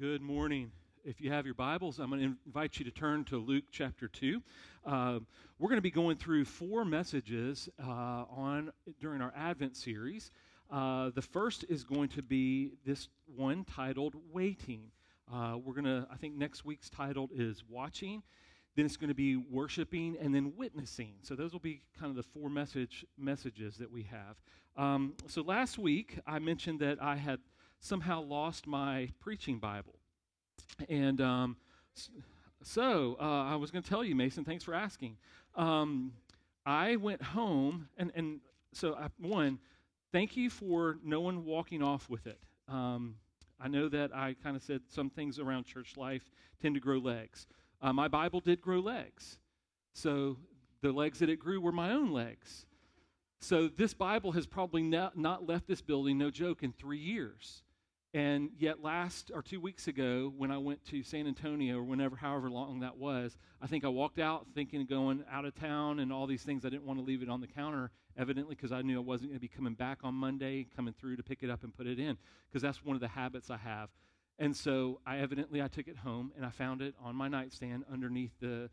Good morning. If you have your Bibles, I'm going to invite you to turn to Luke chapter 2. We're going to be going through four messages during our Advent series. The first is going to be this one titled Waiting. I think next week's title is Watching. Then it's going to be Worshiping and then Witnessing. So those will be kind of the four messages that we have. So last week I mentioned that I had somehow lost my preaching Bible. And I was going to tell you, Mason, thanks for asking. I went home, and so thank you for no one walking off with it. I know that I kind of said some things around church life tend to grow legs. My Bible did grow legs. So the legs that it grew were my own legs. So this Bible has probably not left this building, no joke, in 3 years. And yet 2 weeks ago, when I went to San Antonio, or however long that was, I think I walked out thinking of going out of town and all these things. I didn't want to leave it on the counter, evidently, because I knew I wasn't going to be coming back on Monday, coming through to pick it up and put it in, because that's one of the habits I have. And so I took it home, and I found it on my nightstand underneath the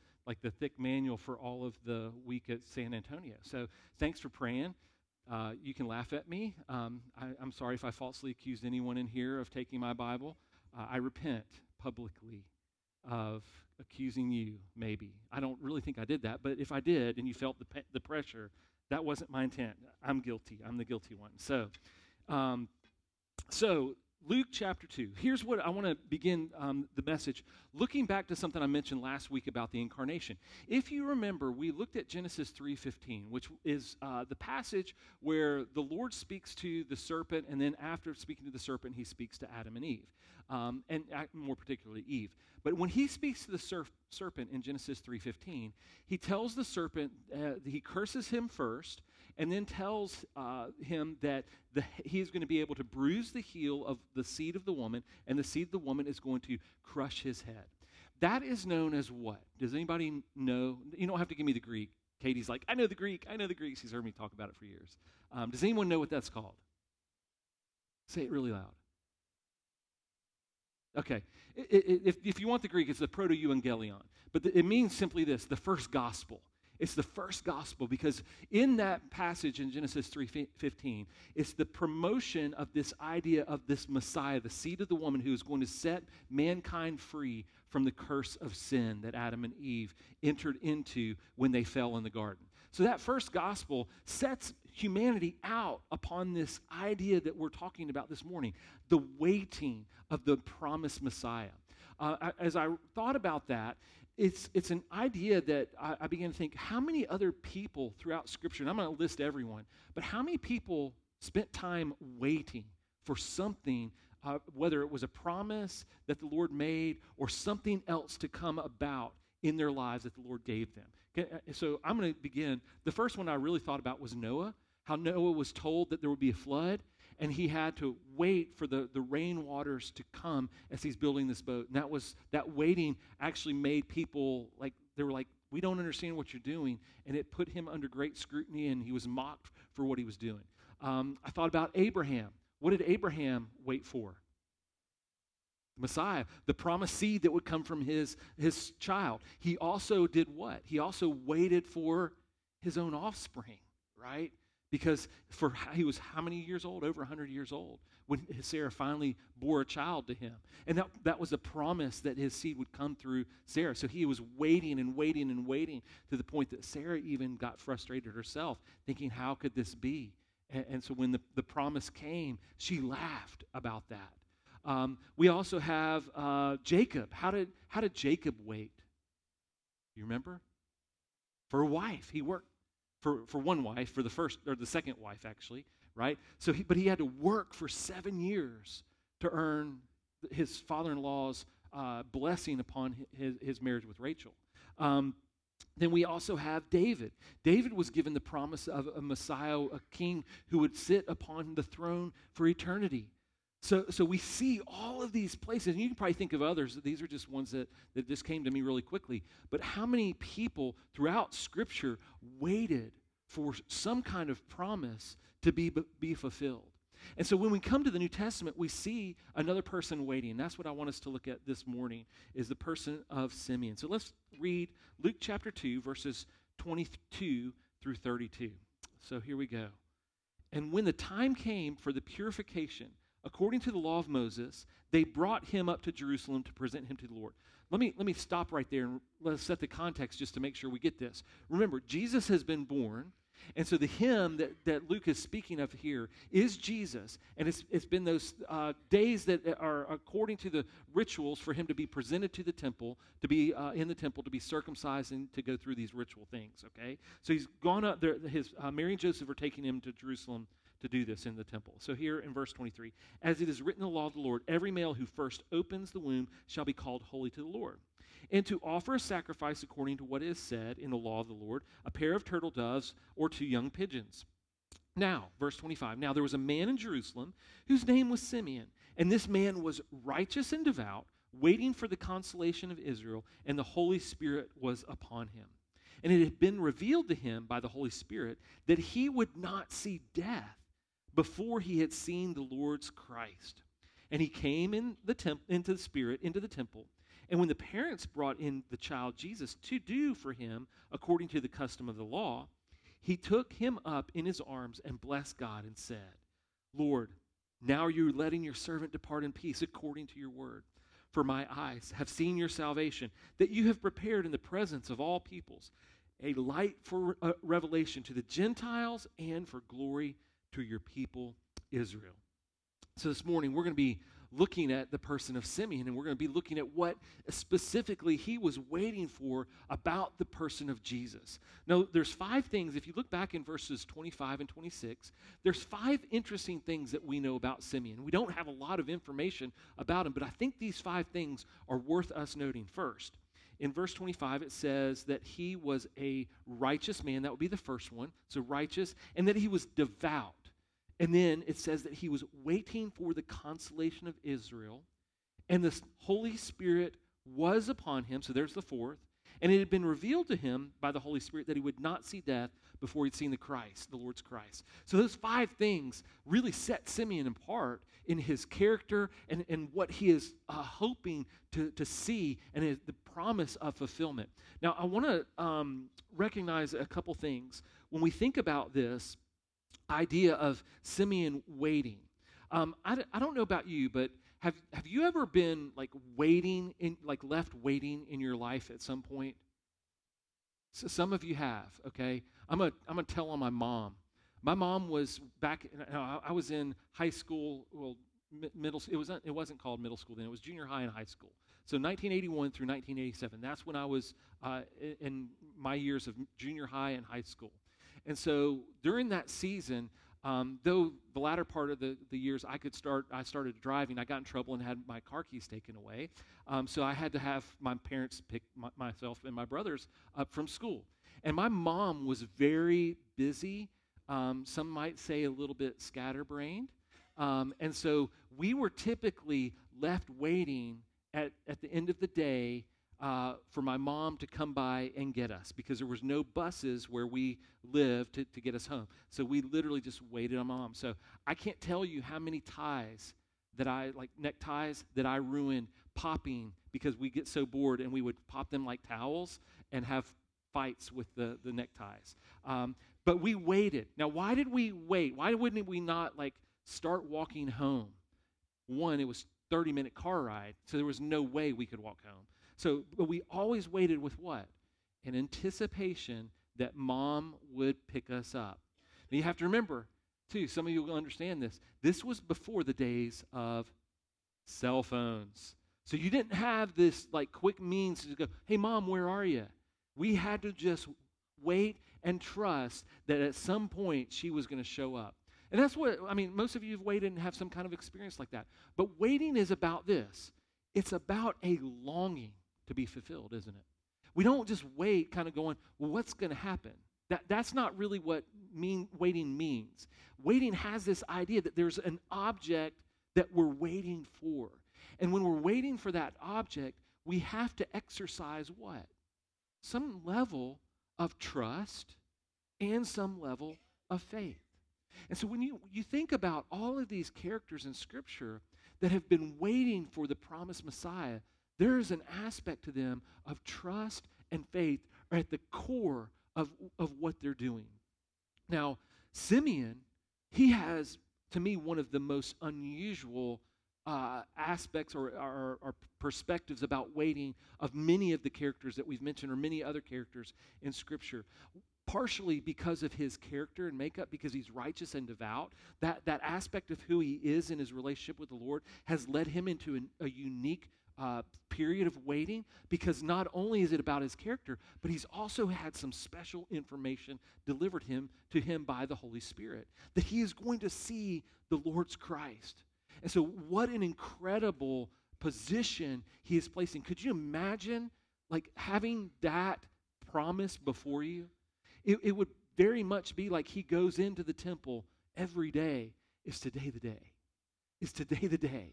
thick manual for all of the week at San Antonio. So thanks for praying. You can laugh at me. I'm sorry if I falsely accused anyone in here of taking my Bible. I repent publicly of accusing you, maybe. I don't really think I did that, but if I did and you felt the pressure, that wasn't my intent. I'm guilty. I'm the guilty one. So Luke chapter 2. Here's what I want to begin the message, looking back to something I mentioned last week about the incarnation. If you remember, we looked at Genesis 3:15, which is the passage where the Lord speaks to the serpent, and then after speaking to the serpent, he speaks to Adam and Eve, and more particularly Eve. But when he speaks to the serpent in Genesis 3:15, he tells the serpent, he curses him first, and then tells him that he is going to be able to bruise the heel of the seed of the woman, and the seed of the woman is going to crush his head. That is known as what? Does anybody know? You don't have to give me the Greek. Katie's like, I know the Greek. She's heard me talk about it for years. Does anyone know what that's called? Say it really loud. Okay. If you want the Greek, it's the proto-euangelion. But it means simply this, the first gospel. It's the first gospel, because in that passage in Genesis 3:15, it's the promotion of this idea of this Messiah, the seed of the woman who is going to set mankind free from the curse of sin that Adam and Eve entered into when they fell in the garden. So that first gospel sets humanity out upon this idea that we're talking about this morning, the waiting of the promised Messiah. As I thought about that, it's an idea that I began to think, how many other people throughout Scripture, and I'm going to list everyone, but how many people spent time waiting for something, whether it was a promise that the Lord made or something else to come about in their lives that the Lord gave them? Okay, so I'm going to begin. The first one I really thought about was Noah, how Noah was told that there would be a flood, and he had to wait for the rain waters to come as he's building this boat. And that waiting actually made people, they were like, we don't understand what you're doing. And it put him under great scrutiny, and he was mocked for what he was doing. I thought about Abraham. What did Abraham wait for? The Messiah, the promised seed that would come from his child. He also did what? He also waited for his own offspring, right? Because he was how many years old? Over 100 years old when Sarah finally bore a child to him. And that was a promise that his seed would come through Sarah. So he was waiting and waiting and waiting to the point that Sarah even got frustrated herself, thinking, how could this be? And so when the promise came, she laughed about that. We also have Jacob. How did Jacob wait? You remember? For a wife. He worked. For one wife, for the first or the second wife, actually, right? So, he had to work for 7 years to earn his father-in-law's blessing upon his marriage with Rachel. Then we also have David. David was given the promise of a Messiah, a king who would sit upon the throne for eternity. So we see all of these places, and you can probably think of others. These are just ones that just came to me really quickly. But how many people throughout Scripture waited for some kind of promise to be fulfilled? And so when we come to the New Testament, we see another person waiting. That's what I want us to look at this morning, is the person of Simeon. So let's read Luke chapter 2, verses 22 through 32. So here we go. And when the time came for the purification, according to the law of Moses, they brought him up to Jerusalem to present him to the Lord. Let me stop right there and let's set the context just to make sure we get this. Remember, Jesus has been born. And so the hymn that Luke is speaking of here is Jesus, and it's been those days that are according to the rituals for him to be presented to the temple, to be in the temple, to be circumcised and to go through these ritual things, okay? So he's gone up there, Mary and Joseph are taking him to Jerusalem to do this in the temple. So here in verse 23, as it is written in the law of the Lord, every male who first opens the womb shall be called holy to the Lord. And to offer a sacrifice according to what is said in the law of the Lord, a pair of turtle doves or two young pigeons. Now, verse 25, now there was a man in Jerusalem whose name was Simeon, and this man was righteous and devout, waiting for the consolation of Israel, and the Holy Spirit was upon him. And it had been revealed to him by the Holy Spirit that he would not see death before he had seen the Lord's Christ. And he came into the temple. And when the parents brought in the child Jesus to do for him according to the custom of the law, he took him up in his arms and blessed God and said, Lord, now you are letting your servant depart in peace according to your word. For my eyes have seen your salvation, that you have prepared in the presence of all peoples, a light for revelation to the Gentiles and for glory to your people Israel. So this morning we're going to be looking at the person of Simeon, and we're going to be looking at what specifically he was waiting for about the person of Jesus. Now, there's five things. If you look back in verses 25 and 26, there's five interesting things that we know about Simeon. We don't have a lot of information about him, but I think these five things are worth us noting. First, in verse 25, it says that he was a righteous man. That would be the first one, so righteous, and that he was devout. And then it says that he was waiting for the consolation of Israel, and the Holy Spirit was upon him, so there's the fourth, and it had been revealed to him by the Holy Spirit that he would not see death before he'd seen the Christ, the Lord's Christ. So those five things really set Simeon apart in his character and what he is hoping to see, and the promise of fulfillment. Now, I want to recognize a couple things. When we think about this idea of Simeon waiting. I don't know about you, but have you ever been left waiting in your life at some point? So some of you have. Okay, I'm gonna tell on my mom. My mom was back. I was in high school. Well, middle. It wasn't called middle school then. It was junior high and high school. So 1981 through 1987. That's when I was in my years of junior high and high school. And so during that season, though the latter part of the years I started driving, I got in trouble and had my car keys taken away. So I had to have my parents pick myself and my brothers up from school. And my mom was very busy, some might say a little bit scatterbrained. And so we were typically left waiting at the end of the day for my mom to come by and get us, because there was no buses where we lived to get us home. So we literally just waited on my mom. So I can't tell you how many neckties that I ruined popping, because we get so bored and we would pop them like towels and have fights with the neckties. But we waited. Now, why did we wait? Why wouldn't we not start walking home? One, it was 30-minute car ride, so there was no way we could walk home. So, but we always waited with what? An anticipation that mom would pick us up. Now, you have to remember, too, some of you will understand this. This was before the days of cell phones. So you didn't have this quick means to go, hey, mom, where are you? We had to just wait and trust that at some point she was going to show up. And that's what, most of you have waited and have some kind of experience like that. But waiting is about this. It's about a longing to be fulfilled, isn't it? We don't just wait kind of going, well, what's going to happen? That's not really what waiting means. Waiting has this idea that there's an object that we're waiting for. And when we're waiting for that object, we have to exercise what? Some level of trust and some level of faith. And so when you think about all of these characters in Scripture that have been waiting for the promised Messiah, there is an aspect to them of trust and faith are at the core of what they're doing. Now, Simeon, he has, to me, one of the most unusual aspects or perspectives about waiting of many of the characters that we've mentioned or many other characters in Scripture, partially because of his character and makeup, because he's righteous and devout. That aspect of who he is in his relationship with the Lord has led him into a unique period of waiting, because not only is it about his character, but he's also had some special information delivered to him by the Holy Spirit, that he is going to see the Lord's Christ. And so what an incredible position he is placing. Could you imagine, like, having that promise before you? It would very much be like he goes into the temple every day. Is today the day? Is today the day?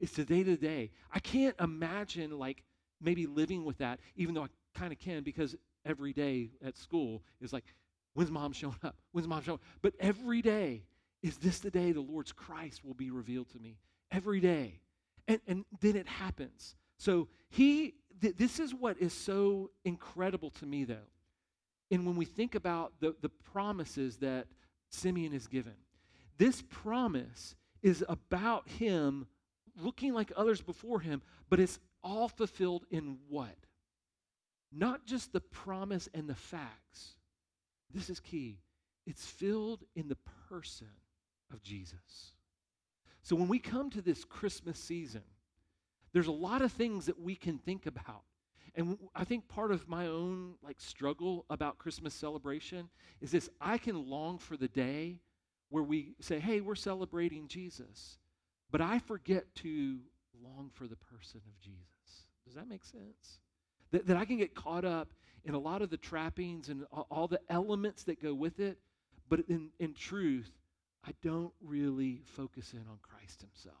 Is today the day? I can't imagine, like, maybe living with that, even though I kind of can, because every day at school is like, when's mom showing up? When's mom showing up? But every day, is this the day the Lord's Christ will be revealed to me? Every day. And then it happens. So this is what is so incredible to me, though. And when we think about the promises that Simeon is given, this promise is about him looking like others before him, but it's all fulfilled in what? Not just the promise and the facts. This is key. It's filled in the person of Jesus. So when we come to this Christmas season, there's a lot of things that we can think about. And I think part of my own, like, struggle about Christmas celebration is this: I can long for the day where we say, hey, we're celebrating Jesus, but I forget to long for the person of Jesus. Does that make sense? That I can get caught up in a lot of the trappings and all the elements that go with it, but in truth, I don't really focus in on Christ himself.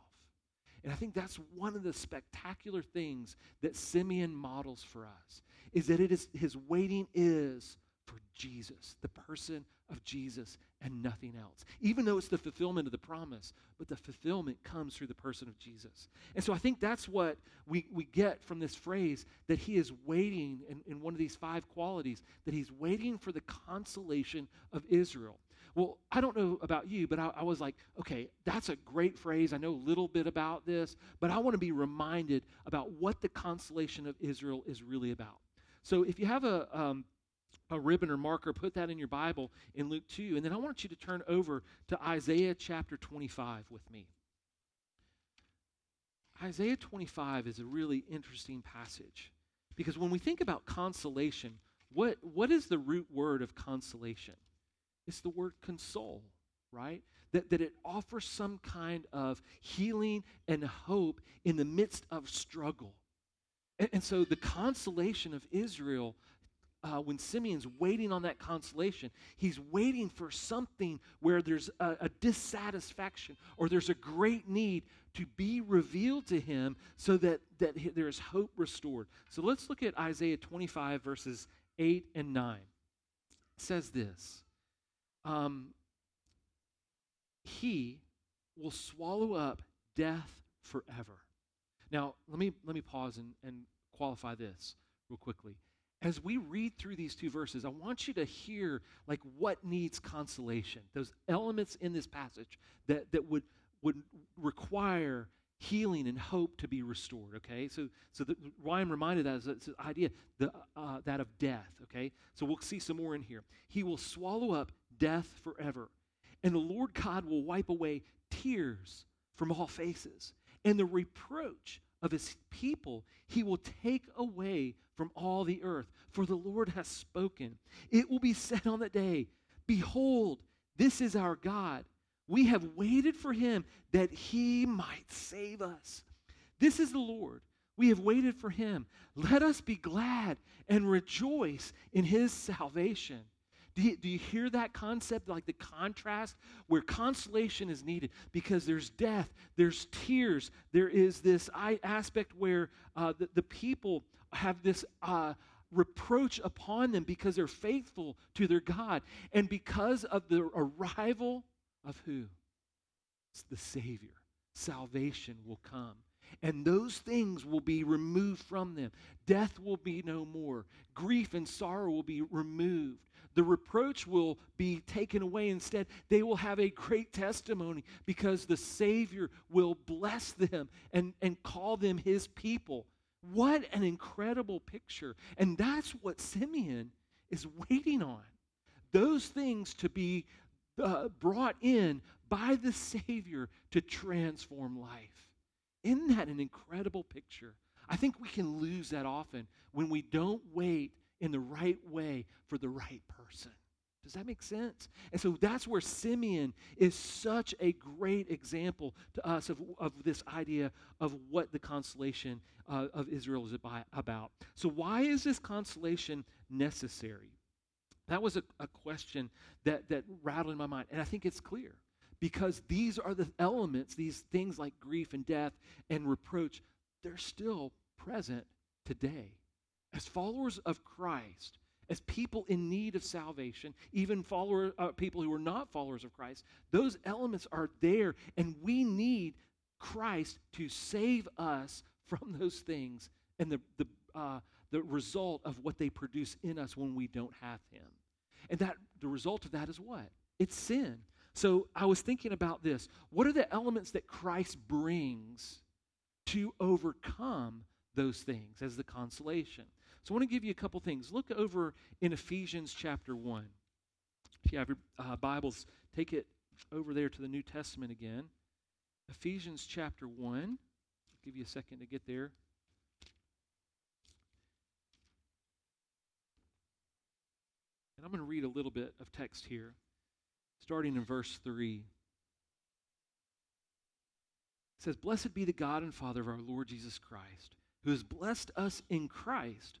And I think that's one of the spectacular things that Simeon models for us, is that it is his waiting is for Jesus, the person of Jesus, and nothing else. Even though it's the fulfillment of the promise, but the fulfillment comes through the person of Jesus. And so I think that's what we get from this phrase, that he is waiting in one of these five qualities, that he's waiting for the consolation of Israel. Well, I don't know about you, but I was like, okay, that's a great phrase. I know a little bit about this, but I want to be reminded about what the consolation of Israel is really about. So if you have a ribbon or marker, put that in your Bible in Luke 2. And then I want you to turn over to Isaiah chapter 25 with me. Isaiah 25 is a really interesting passage, because when we think about consolation, what is the root word of consolation? It's the word console, right? That it offers some kind of healing and hope in the midst of struggle. And so the consolation of Israel, when Simeon's waiting on that consolation, he's waiting for something where there's a dissatisfaction or there's a great need to be revealed to him so that there is hope restored. So let's look at Isaiah 25, verses 8 and 9. It says this. He will swallow up death forever. Now, let me pause and qualify this real quickly. As we read through these two verses, I want you to hear, like, what needs consolation, those elements in this passage that would require healing and hope to be restored, okay? So why I'm reminded of that is the idea that of death, okay? So we'll see some more in here. He will swallow up death forever, and the Lord God will wipe away tears from all faces, and the reproach of his people he will take away from all the earth, for the Lord has spoken. It will be said on that day, behold, this is our God. We have waited for him that he might save us. This is the Lord. We have waited for him. Let us be glad and rejoice in his salvation. Do you hear that concept, like the contrast, where consolation is needed because there's death, there's tears, there is this aspect where the people have this reproach upon them because they're faithful to their God. And because of the arrival of who? It's the Savior. Salvation will come. And those things will be removed from them. Death will be no more. Grief and sorrow will be removed. The reproach will be taken away. Instead, they will have a great testimony because the Savior will bless them and call them His people. What an incredible picture. And that's what Simeon is waiting on. Those things to be brought in by the Savior to transform life. Isn't that an incredible picture? I think we can lose that often when we don't wait in the right way for the right person. Does that make sense? And so that's where Simeon is such a great example to us of this idea of what the consolation of Israel is about. So why is this consolation necessary? That was a question that rattled my mind, and I think it's clear. Because these are the elements, these things like grief and death and reproach, they're still present today. As followers of Christ, as people in need of salvation, even people who are not followers of Christ, those elements are there, and we need Christ to save us from those things and the result of what they produce in us when we don't have Him. And that the result of that is what? It's sin. So I was thinking about this. What are the elements that Christ brings to overcome those things as the consolation? So I want to give you a couple things. Look over in Ephesians chapter 1. If you have your Bibles, take it over there to the New Testament again. Ephesians chapter 1. I'll give you a second to get there. And I'm going to read a little bit of text here. Starting in verse 3, it says, "Blessed be the God and Father of our Lord Jesus Christ, who has blessed us in Christ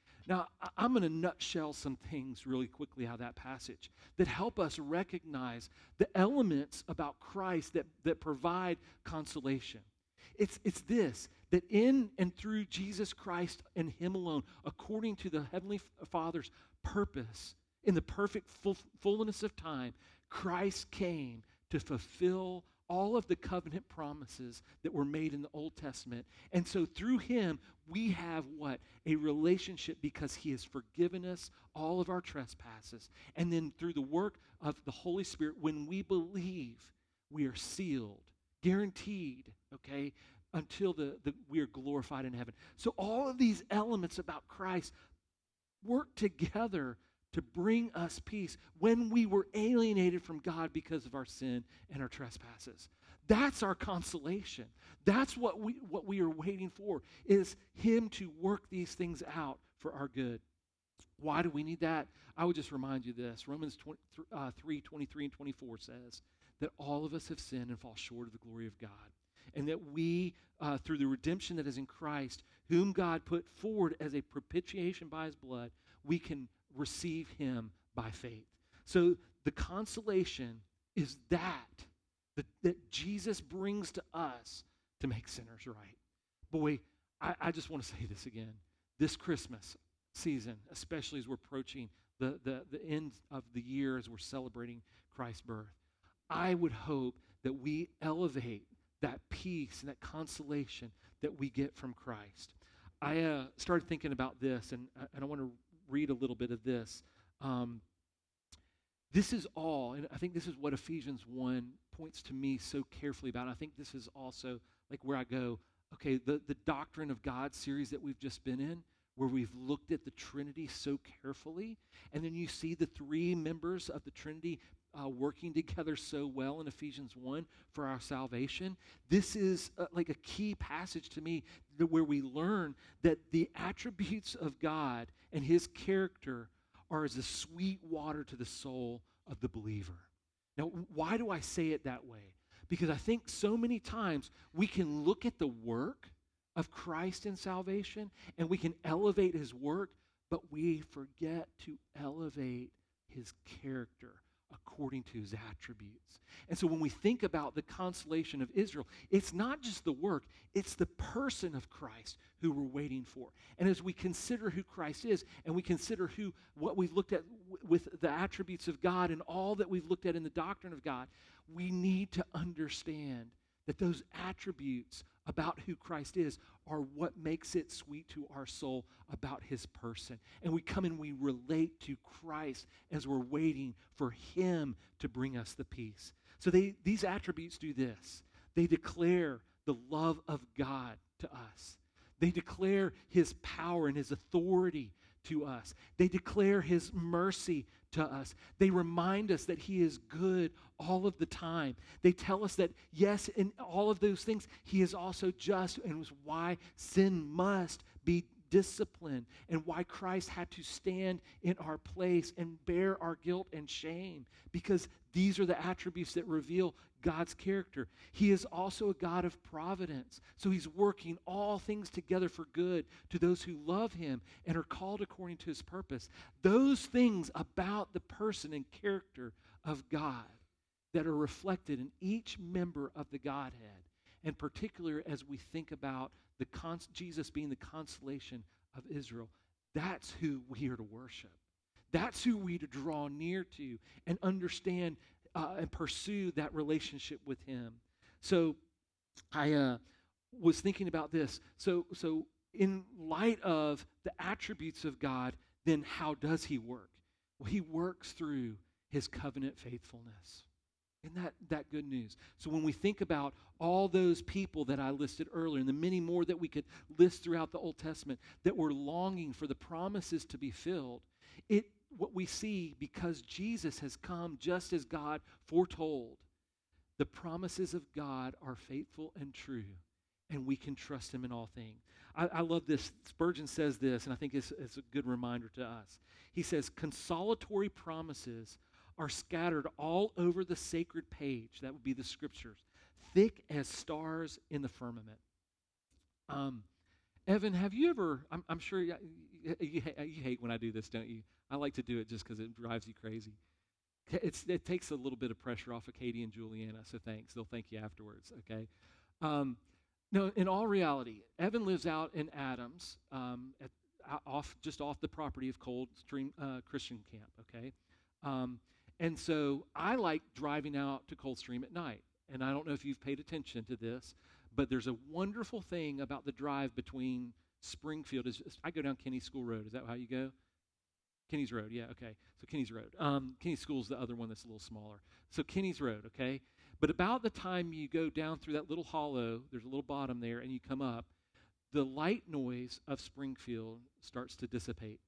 Now, I'm going to nutshell some things really quickly out of that passage that help us recognize the elements about Christ that provide consolation. It's this, that in and through Jesus Christ and Him alone, according to the Heavenly Father's purpose, in the perfect fullness of time, Christ came to fulfill all of the covenant promises that were made in the Old Testament. And so through Him, we have what? A relationship, because He has forgiven us all of our trespasses. And then through the work of the Holy Spirit, when we believe, we are sealed, guaranteed, okay, until we are glorified in heaven. So all of these elements about Christ work together to bring us peace when we were alienated from God because of our sin and our trespasses. That's our consolation. That's what we are waiting for, is Him to work these things out for our good. Why do we need that? I would just remind you this. Romans 3:23 and 24 says that all of us have sinned and fall short of the glory of God, and that we, through the redemption that is in Christ, whom God put forward as a propitiation by His blood, we can receive Him by faith. So the consolation is that Jesus brings to us to make sinners right. Boy, I just want to say this again. This Christmas season, especially as we're approaching the end of the year as we're celebrating Christ's birth, I would hope that we elevate that peace and that consolation that we get from Christ. I started thinking about this, and I want to read a little bit of this. This is all, and I think this is what Ephesians 1 points to me so carefully about. I think this is also like where I go, okay, the Doctrine of God series that we've just been in, where we've looked at the Trinity so carefully, and then you see the three members of the Trinity working together so well in Ephesians 1 for our salvation. This is like a key passage to me where we learn that the attributes of God and his character are as a sweet water to the soul of the believer. Now, why do I say it that way? Because I think so many times we can look at the work of Christ in salvation and we can elevate his work, but we forget to elevate his character according to his attributes. And so when we think about the consolation of Israel, it's not just the work, it's the person of Christ who we're waiting for. And as we consider who Christ is, and we consider what we've looked at with the attributes of God and all that we've looked at in the doctrine of God, we need to understand that those attributes about who Christ is are what makes it sweet to our soul about his person. And we come and we relate to Christ as we're waiting for him to bring us the peace. So these attributes do this. They declare the love of God to us. They declare his power and his authority to us. They declare his mercy to us. They remind us that he is good all of the time. They tell us that, yes, in all of those things, he is also just, and is why sin must be disciplined and why Christ had to stand in our place and bear our guilt and shame, because these are the attributes that reveal God's character. He is also a God of providence. So he's working all things together for good to those who love him and are called according to his purpose. Those things about the person and character of God that are reflected in each member of the Godhead, and particularly as we think about the Jesus being the consolation of Israel, that's who we are to worship. That's who we are to draw near to and understand and pursue that relationship with him. So I was thinking about this. So in light of the attributes of God, then how does he work? Well, he works through his covenant faithfulness. Isn't that good news? So when we think about all those people that I listed earlier and the many more that we could list throughout the Old Testament that were longing for the promises to be filled, what we see, because Jesus has come just as God foretold, the promises of God are faithful and true, and we can trust him in all things. I love this. Spurgeon says this, and I think it's a good reminder to us. He says, consolatory promises are scattered all over the sacred page, that would be the scriptures, thick as stars in the firmament. Evan, have you ever, I'm sure you hate when I do this, don't you? I like to do it just because it drives you crazy. It takes a little bit of pressure off of Katie and Juliana, so thanks. They'll thank you afterwards, okay? No, in all reality, Evan lives out in Adams, off the property of Coldstream Christian Camp, okay? And so I like driving out to Coldstream at night, and I don't know if you've paid attention to this, but there's a wonderful thing about the drive between Springfield. I go down Kenny's School Road. Is that how you go? Kenny's Road, yeah, okay. So Kenny's Road. Kenny's School's the other one that's a little smaller. So Kenny's Road, okay? But about the time you go down through that little hollow, there's a little bottom there, and you come up, the light noise of Springfield starts to dissipate.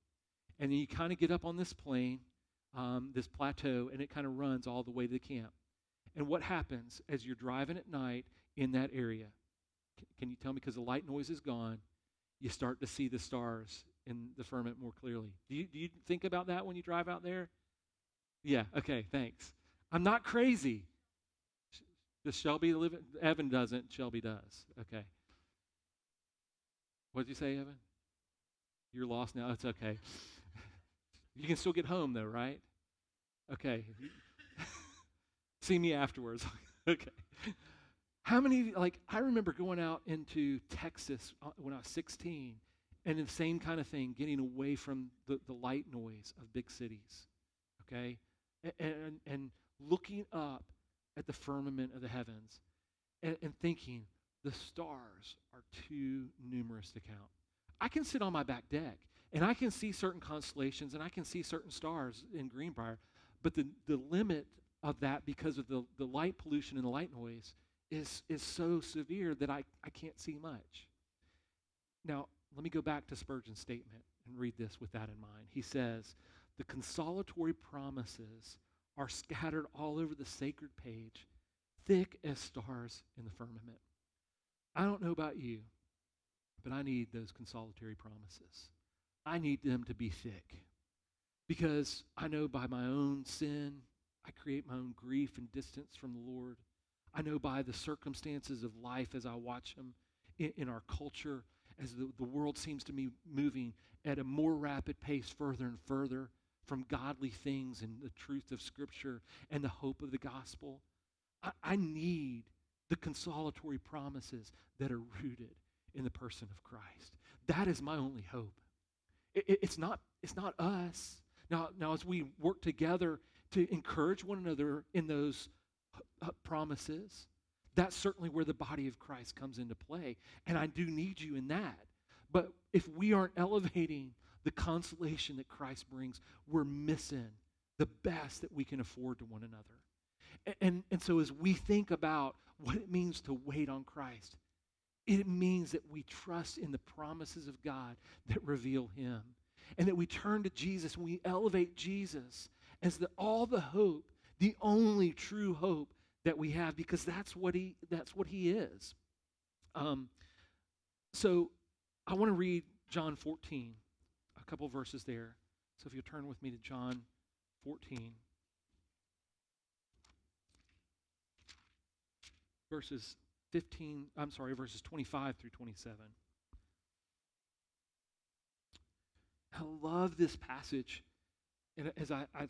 And then you kind of get up on this plain, this plateau, and it kind of runs all the way to the camp. And what happens as you're driving at night in that area? Can you tell me? Because the light noise is gone, you start to see the stars in the firmament more clearly. Do you think about that when you drive out there? Yeah, okay, thanks. I'm not crazy. Does Shelby live? Evan doesn't, Shelby does. Okay. What did you say, Evan? You're lost now? It's okay. You can still get home, though, right? Okay. See me afterwards. Okay. How many, I remember going out into Texas when I was 16, And the same kind of thing, getting away from the light noise of big cities, okay? And looking up at the firmament of the heavens and thinking, the stars are too numerous to count. I can sit on my back deck, and I can see certain constellations, and I can see certain stars in Greenbrier, but the limit of that, because of the light pollution and the light noise, is so severe that I can't see much. Now, let me go back to Spurgeon's statement and read this with that in mind. He says, the consolatory promises are scattered all over the sacred page, thick as stars in the firmament. I don't know about you, but I need those consolatory promises. I need them to be thick, because I know by my own sin, I create my own grief and distance from the Lord. I know by the circumstances of life as I watch them in our culture, as the world seems to be moving at a more rapid pace further and further from godly things and the truth of Scripture and the hope of the gospel. I need the consolatory promises that are rooted in the person of Christ. That is my only hope. It's not us. Now, as we work together to encourage one another in those promises, that's certainly where the body of Christ comes into play, and I do need you in that. But if we aren't elevating the consolation that Christ brings, we're missing the best that we can afford to one another. And so as we think about what it means to wait on Christ, it means that we trust in the promises of God that reveal Him, and that we turn to Jesus, we elevate Jesus as all the hope, the only true hope that we have, because that's what he is. So I want to read John 14, a couple verses there. So if you'll turn with me to John 14, verses 25 through 27. I love this passage, and as I've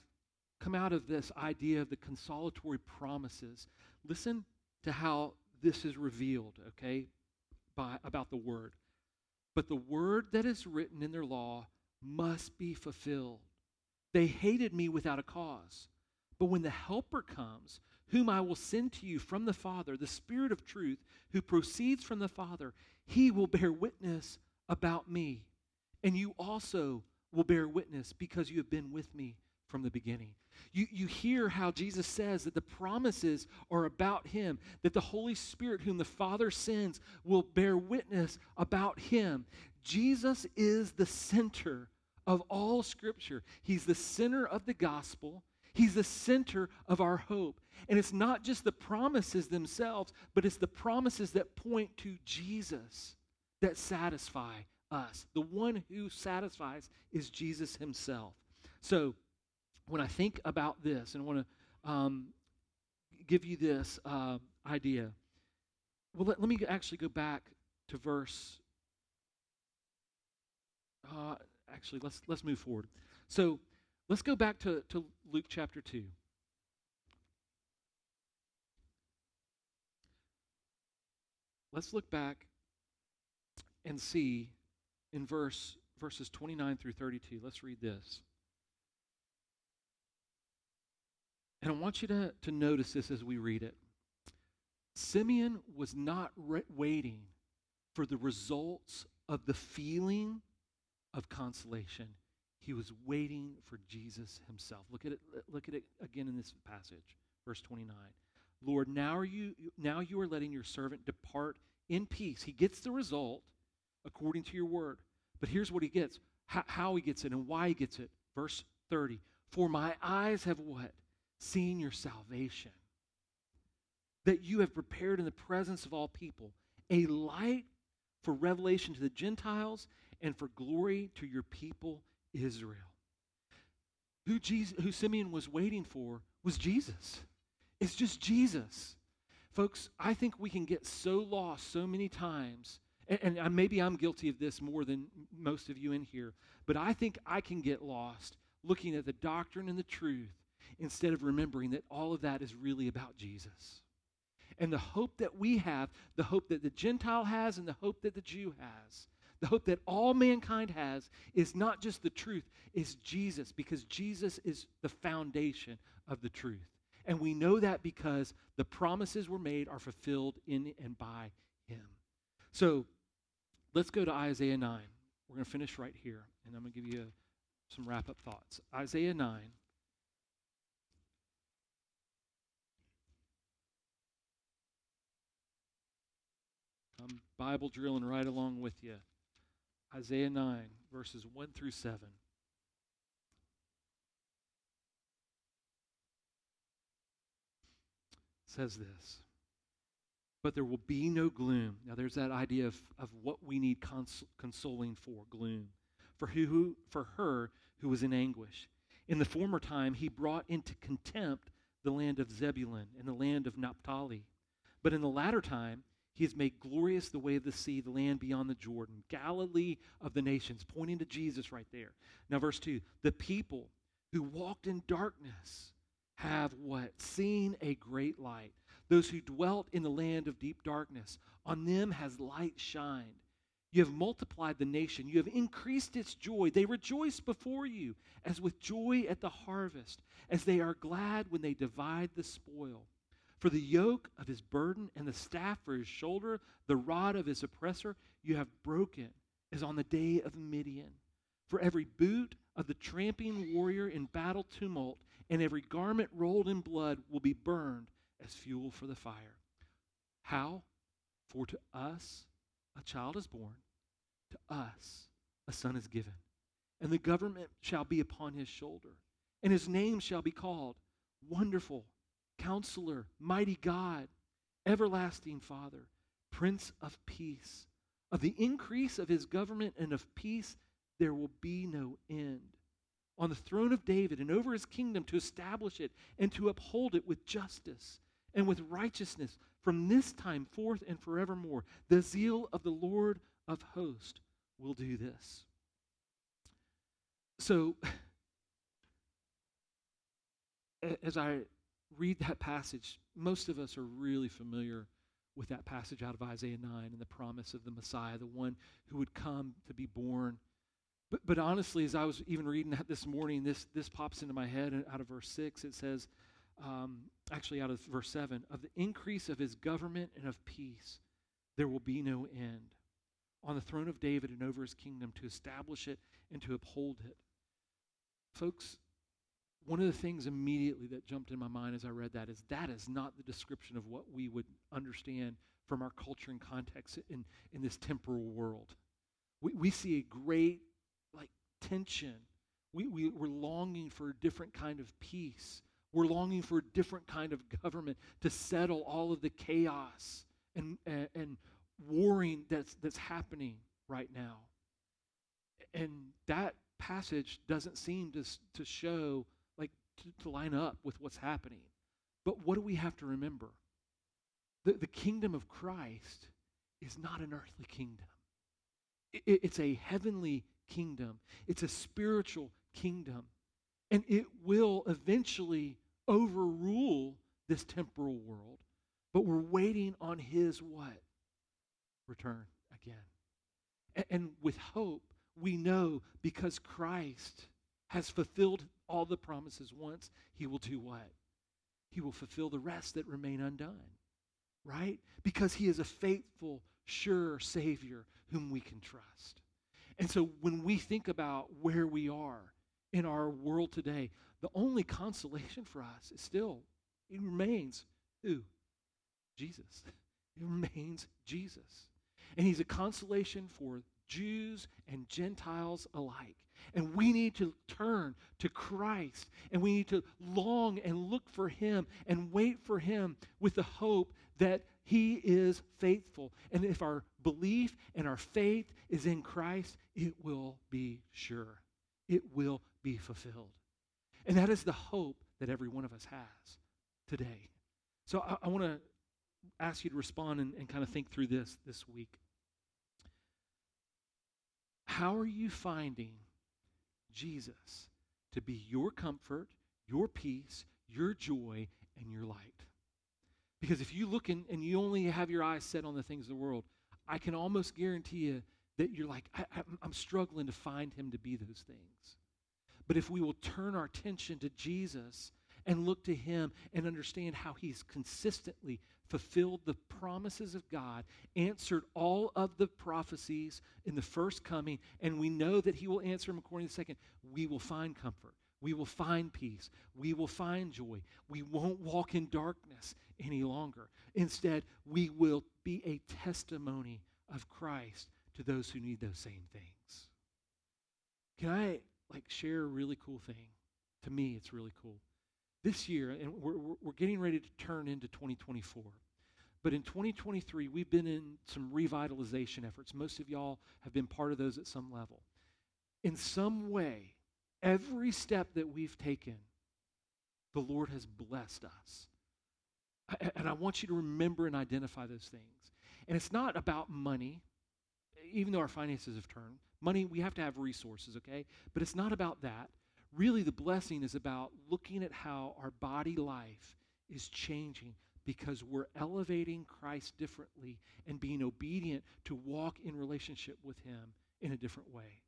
come out of this idea of the consolatory promises, listen to how this is revealed, okay, about the Word. But the Word that is written in their law must be fulfilled. They hated me without a cause. But when the Helper comes, whom I will send to you from the Father, the Spirit of truth, who proceeds from the Father, He will bear witness about me. And you also will bear witness, because you have been with me from the beginning. You hear how Jesus says that the promises are about Him, that the Holy Spirit whom the Father sends will bear witness about Him. Jesus is the center of all Scripture. He's the center of the gospel. He's the center of our hope. And it's not just the promises themselves, but it's the promises that point to Jesus that satisfy us. The one who satisfies is Jesus Himself. So, when I think about this, and I want to give you this idea. Well, let me actually go back to verse. Let's move forward. So let's go back to Luke chapter 2. Let's look back and see in verses 29 through 32. Let's read this. And I want you to notice this as we read it. Simeon was not waiting for the results of the feeling of consolation. He was waiting for Jesus Himself. Look at it again in this passage, verse 29. Lord, now you are letting your servant depart in peace. He gets the result according to your word. But here's what he gets, how he gets it and why he gets it. Verse 30. For my eyes have what? Seeing your salvation, that you have prepared in the presence of all people, a light for revelation to the Gentiles and for glory to your people Israel. Who Simeon was waiting for was Jesus. It's just Jesus. Folks, I think we can get so lost so many times, and maybe I'm guilty of this more than most of you in here, but I think I can get lost looking at the doctrine and the truth instead of remembering that all of that is really about Jesus. And the hope that we have, the hope that the Gentile has and the hope that the Jew has, the hope that all mankind has is not just the truth, it's Jesus, because Jesus is the foundation of the truth. And we know that because the promises were made are fulfilled in and by him. So let's go to Isaiah 9. We're going to finish right here, and I'm going to give you some wrap-up thoughts. Isaiah 9. I'm Bible drilling right along with you. Isaiah 9, verses 1 through 7. Says this, but there will be no gloom. Now there's that idea of what we need consoling for, gloom. For her who was in anguish. In the former time he brought into contempt the land of Zebulun and the land of Naphtali. But in the latter time he has made glorious the way of the sea, the land beyond the Jordan, Galilee of the nations, pointing to Jesus right there. Now verse 2, the people who walked in darkness have what? Seen a great light. Those who dwelt in the land of deep darkness, on them has light shined. You have multiplied the nation. You have increased its joy. They rejoice before you, as with joy at the harvest, as they are glad when they divide the spoil. For the yoke of his burden and the staff for his shoulder, the rod of his oppressor, you have broken, as on the day of Midian. For every boot of the tramping warrior in battle tumult, and every garment rolled in blood will be burned as fuel for the fire. How? For to us a child is born, to us a son is given, and the government shall be upon his shoulder, and his name shall be called Wonderful, Counselor, Mighty God, Everlasting Father, Prince of Peace. Of the increase of his government and of peace there will be no end. On the throne of David and over his kingdom to establish it and to uphold it with justice and with righteousness from this time forth and forevermore. The zeal of the Lord of hosts will do this. So, as I read that passage, most of us are really familiar with that passage out of Isaiah 9 and the promise of the Messiah, the one who would come to be born. But honestly, as I was even reading that this morning, this pops into my head out of verse 6. It says, actually out of verse 7, of the increase of his government and of peace, there will be no end. On the throne of David and over his kingdom to establish it and to uphold it. Folks, one of the things immediately that jumped in my mind as I read that is not the description of what we would understand from our culture and context in this temporal world. We see a great tension. We're longing for a different kind of peace. We're longing for a different kind of government to settle all of the chaos and warring that's happening right now. And that passage doesn't seem to show, to line up with what's happening. But what do we have to remember? The kingdom of Christ is not an earthly kingdom. It's a heavenly kingdom. It's a spiritual kingdom. And it will eventually overrule this temporal world. But we're waiting on his what? Return again. And with hope, we know because Christ has fulfilled all the promises once, he will do what? He will fulfill the rest that remain undone. Right? Because he is a faithful, sure Savior whom we can trust. And so when we think about where we are in our world today, the only consolation for us is it remains who? Jesus. It remains Jesus. And he's a consolation for Jews and Gentiles alike. And we need to turn to Christ, and we need to long and look for him and wait for him with the hope that he is faithful. And if our belief and our faith is in Christ, it will be sure. It will be fulfilled. And that is the hope that every one of us has today. So I want to ask you to respond and kind of think through this week. How are you finding Jesus to be your comfort, your peace, your joy, and your light? Because if you look and you only have your eyes set on the things of the world, I can almost guarantee you that you're like, I'm struggling to find him to be those things. But if we will turn our attention to Jesus and look to him and understand how he's consistently fulfilled the promises of God, answered all of the prophecies in the first coming, and we know that he will answer them according to the second, we will find comfort. We will find peace. We will find joy. We won't walk in darkness any longer. Instead, we will be a testimony of Christ to those who need those same things. Can I share a really cool thing? To me, it's really cool. This year, and we're getting ready to turn into 2024, but in 2023, we've been in some revitalization efforts. Most of y'all have been part of those at some level. In some way, every step that we've taken, the Lord has blessed us. And I want you to remember and identify those things. And it's not about money, even though our finances have turned. Money, we have to have resources, okay? But it's not about that. Really, the blessing is about looking at how our body life is changing because we're elevating Christ differently and being obedient to walk in relationship with him in a different way.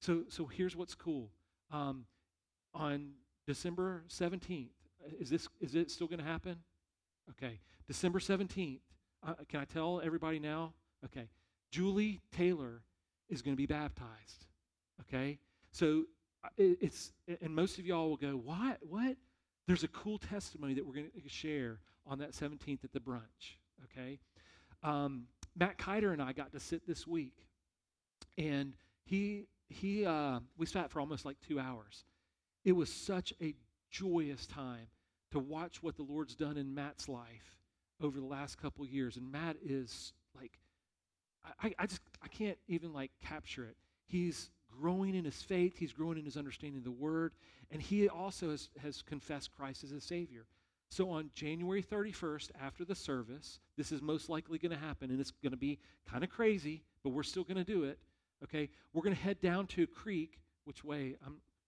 So here's what's cool. On December 17th, is it still going to happen? Okay, December 17th. Can I tell everybody now? Okay, Julie Taylor is going to be baptized. Okay, so. And most of y'all will go, what? There's a cool testimony that we're going to share on that 17th at the brunch, okay? Matt Keiter and I got to sit this week, and we sat for almost 2 hours. It was such a joyous time to watch what the Lord's done in Matt's life over the last couple years, and Matt is I can't even capture it. He's growing in his faith, he's growing in his understanding of the Word, and he also has confessed Christ as his Savior. So on January 31st, after the service, this is most likely going to happen, and it's going to be kind of crazy, but we're still going to do it, okay? We're going to head down to a creek, which way?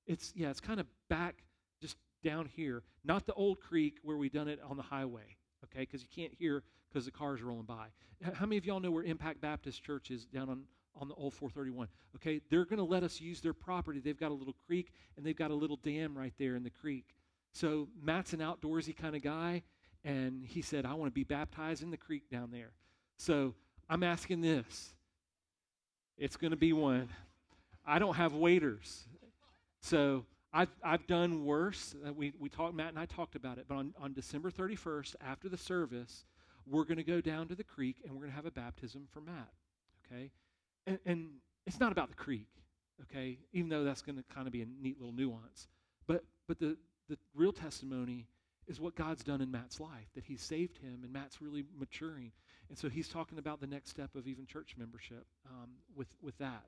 It's kind of back just down here, not the old creek where we done it on the highway, okay, because you can't hear because the cars are rolling by. How many of y'all know where Impact Baptist Church is down on the old 431, okay? They're going to let us use their property. They've got a little creek, and they've got a little dam right there in the creek. So Matt's an outdoorsy kind of guy, and he said, I want to be baptized in the creek down there. So I'm asking this. It's going to be one. I don't have waders. So I've done worse. Matt and I talked about it, but on December 31st, after the service, we're going to go down to the creek, and we're going to have a baptism for Matt, okay? And it's not about the creek, okay, even though that's going to kind of be a neat little nuance. But the real testimony is what God's done in Matt's life, that he saved him, and Matt's really maturing. And so he's talking about the next step of even church membership with that.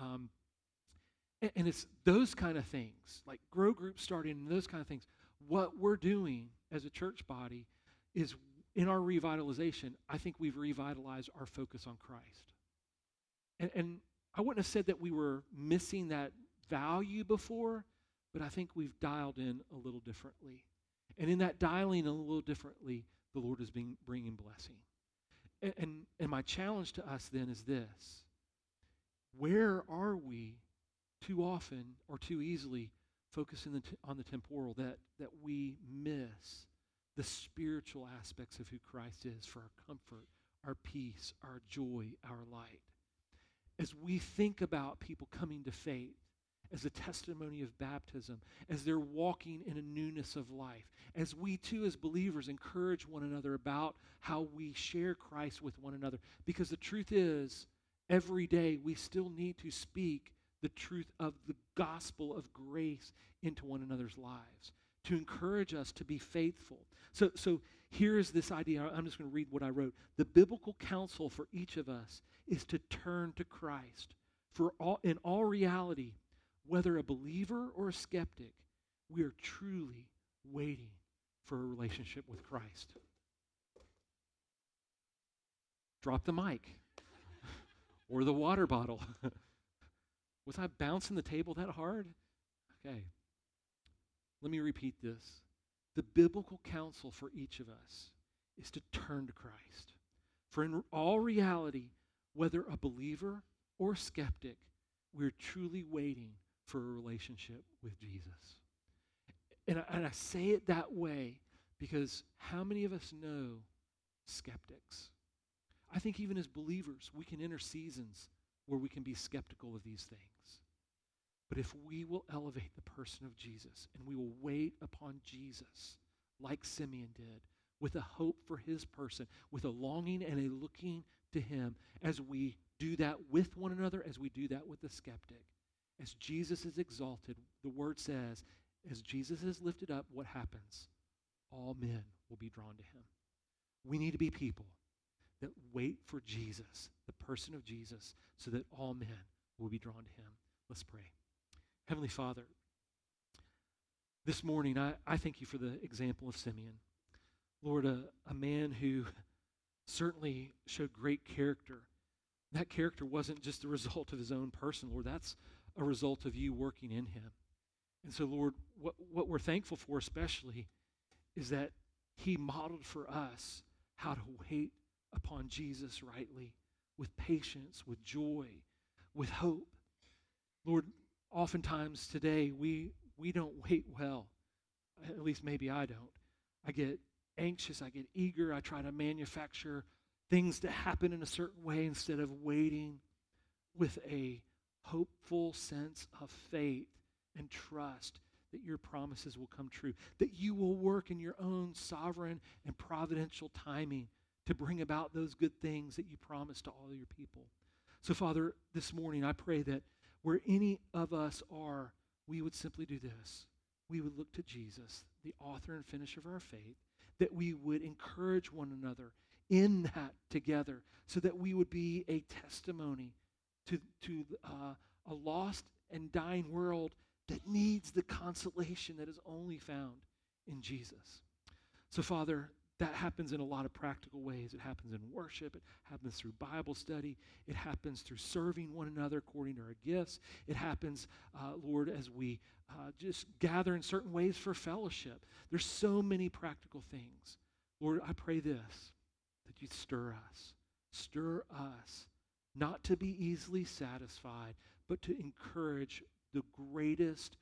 And it's those kind of things, like grow groups starting and those kind of things. What we're doing as a church body is, in our revitalization, I think we've revitalized our focus on Christ. And I wouldn't have said that we were missing that value before, but I think we've dialed in a little differently. And in that dialing a little differently, the Lord is bringing blessing. And my challenge to us then is this. Where are we too often or too easily focusing on the temporal that we miss the spiritual aspects of who Christ is for our comfort, our peace, our joy, our light? As we think about people coming to faith, as a testimony of baptism, as they're walking in a newness of life, as we too as believers encourage one another about how we share Christ with one another, because the truth is, every day we still need to speak the truth of the gospel of grace into one another's lives, to encourage us to be faithful. So here is this idea. I'm just going to read what I wrote. The biblical counsel for each of us is to turn to Christ. In all reality, whether a believer or a skeptic, we are truly waiting for a relationship with Christ. Drop the mic or the water bottle. Was I bouncing the table that hard? Okay. Let me repeat this. The biblical counsel for each of us is to turn to Christ. For in all reality, whether a believer or skeptic, we're truly waiting for a relationship with Jesus. And I say it that way because how many of us know skeptics? I think even as believers, we can enter seasons where we can be skeptical of these things. But if we will elevate the person of Jesus and we will wait upon Jesus like Simeon did, with a hope for his person, with a longing and a looking to him, as we do that with one another, as we do that with the skeptic, as Jesus is exalted, the word says, as Jesus is lifted up, what happens? All men will be drawn to him. We need to be people that wait for Jesus, the person of Jesus, so that all men will be drawn to him. Let's pray. Heavenly Father, this morning I thank you for the example of Simeon. Lord, a man who certainly showed great character. That character wasn't just the result of his own person, Lord. That's a result of you working in him. And so, Lord, what we're thankful for especially is that he modeled for us how to wait upon Jesus rightly, with patience, with joy, with hope. Lord, oftentimes today we don't wait well. At least maybe I don't. I get anxious, I get eager, I try to manufacture things to happen in a certain way instead of waiting with a hopeful sense of faith and trust that your promises will come true, that you will work in your own sovereign and providential timing to bring about those good things that you promised to all your people. So, Father, this morning I pray that where any of us are, we would simply do this. We would look to Jesus, the author and finisher of our faith, that we would encourage one another in that together so that we would be a testimony to a lost and dying world that needs the consolation that is only found in Jesus. So, Father, that happens in a lot of practical ways. It happens in worship. It happens through Bible study. It happens through serving one another according to our gifts. It happens, Lord, as we just gather in certain ways for fellowship. There's so many practical things. Lord, I pray this, that you stir us, not to be easily satisfied, but to encourage the greatest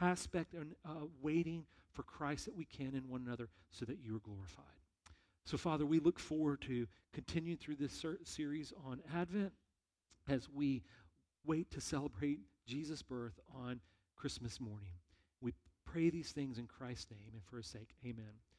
aspect and waiting for Christ that we can in one another so that you are glorified. So, Father, we look forward to continuing through this series on Advent as we wait to celebrate Jesus' birth on Christmas morning. We pray these things in Christ's name and for his sake. Amen.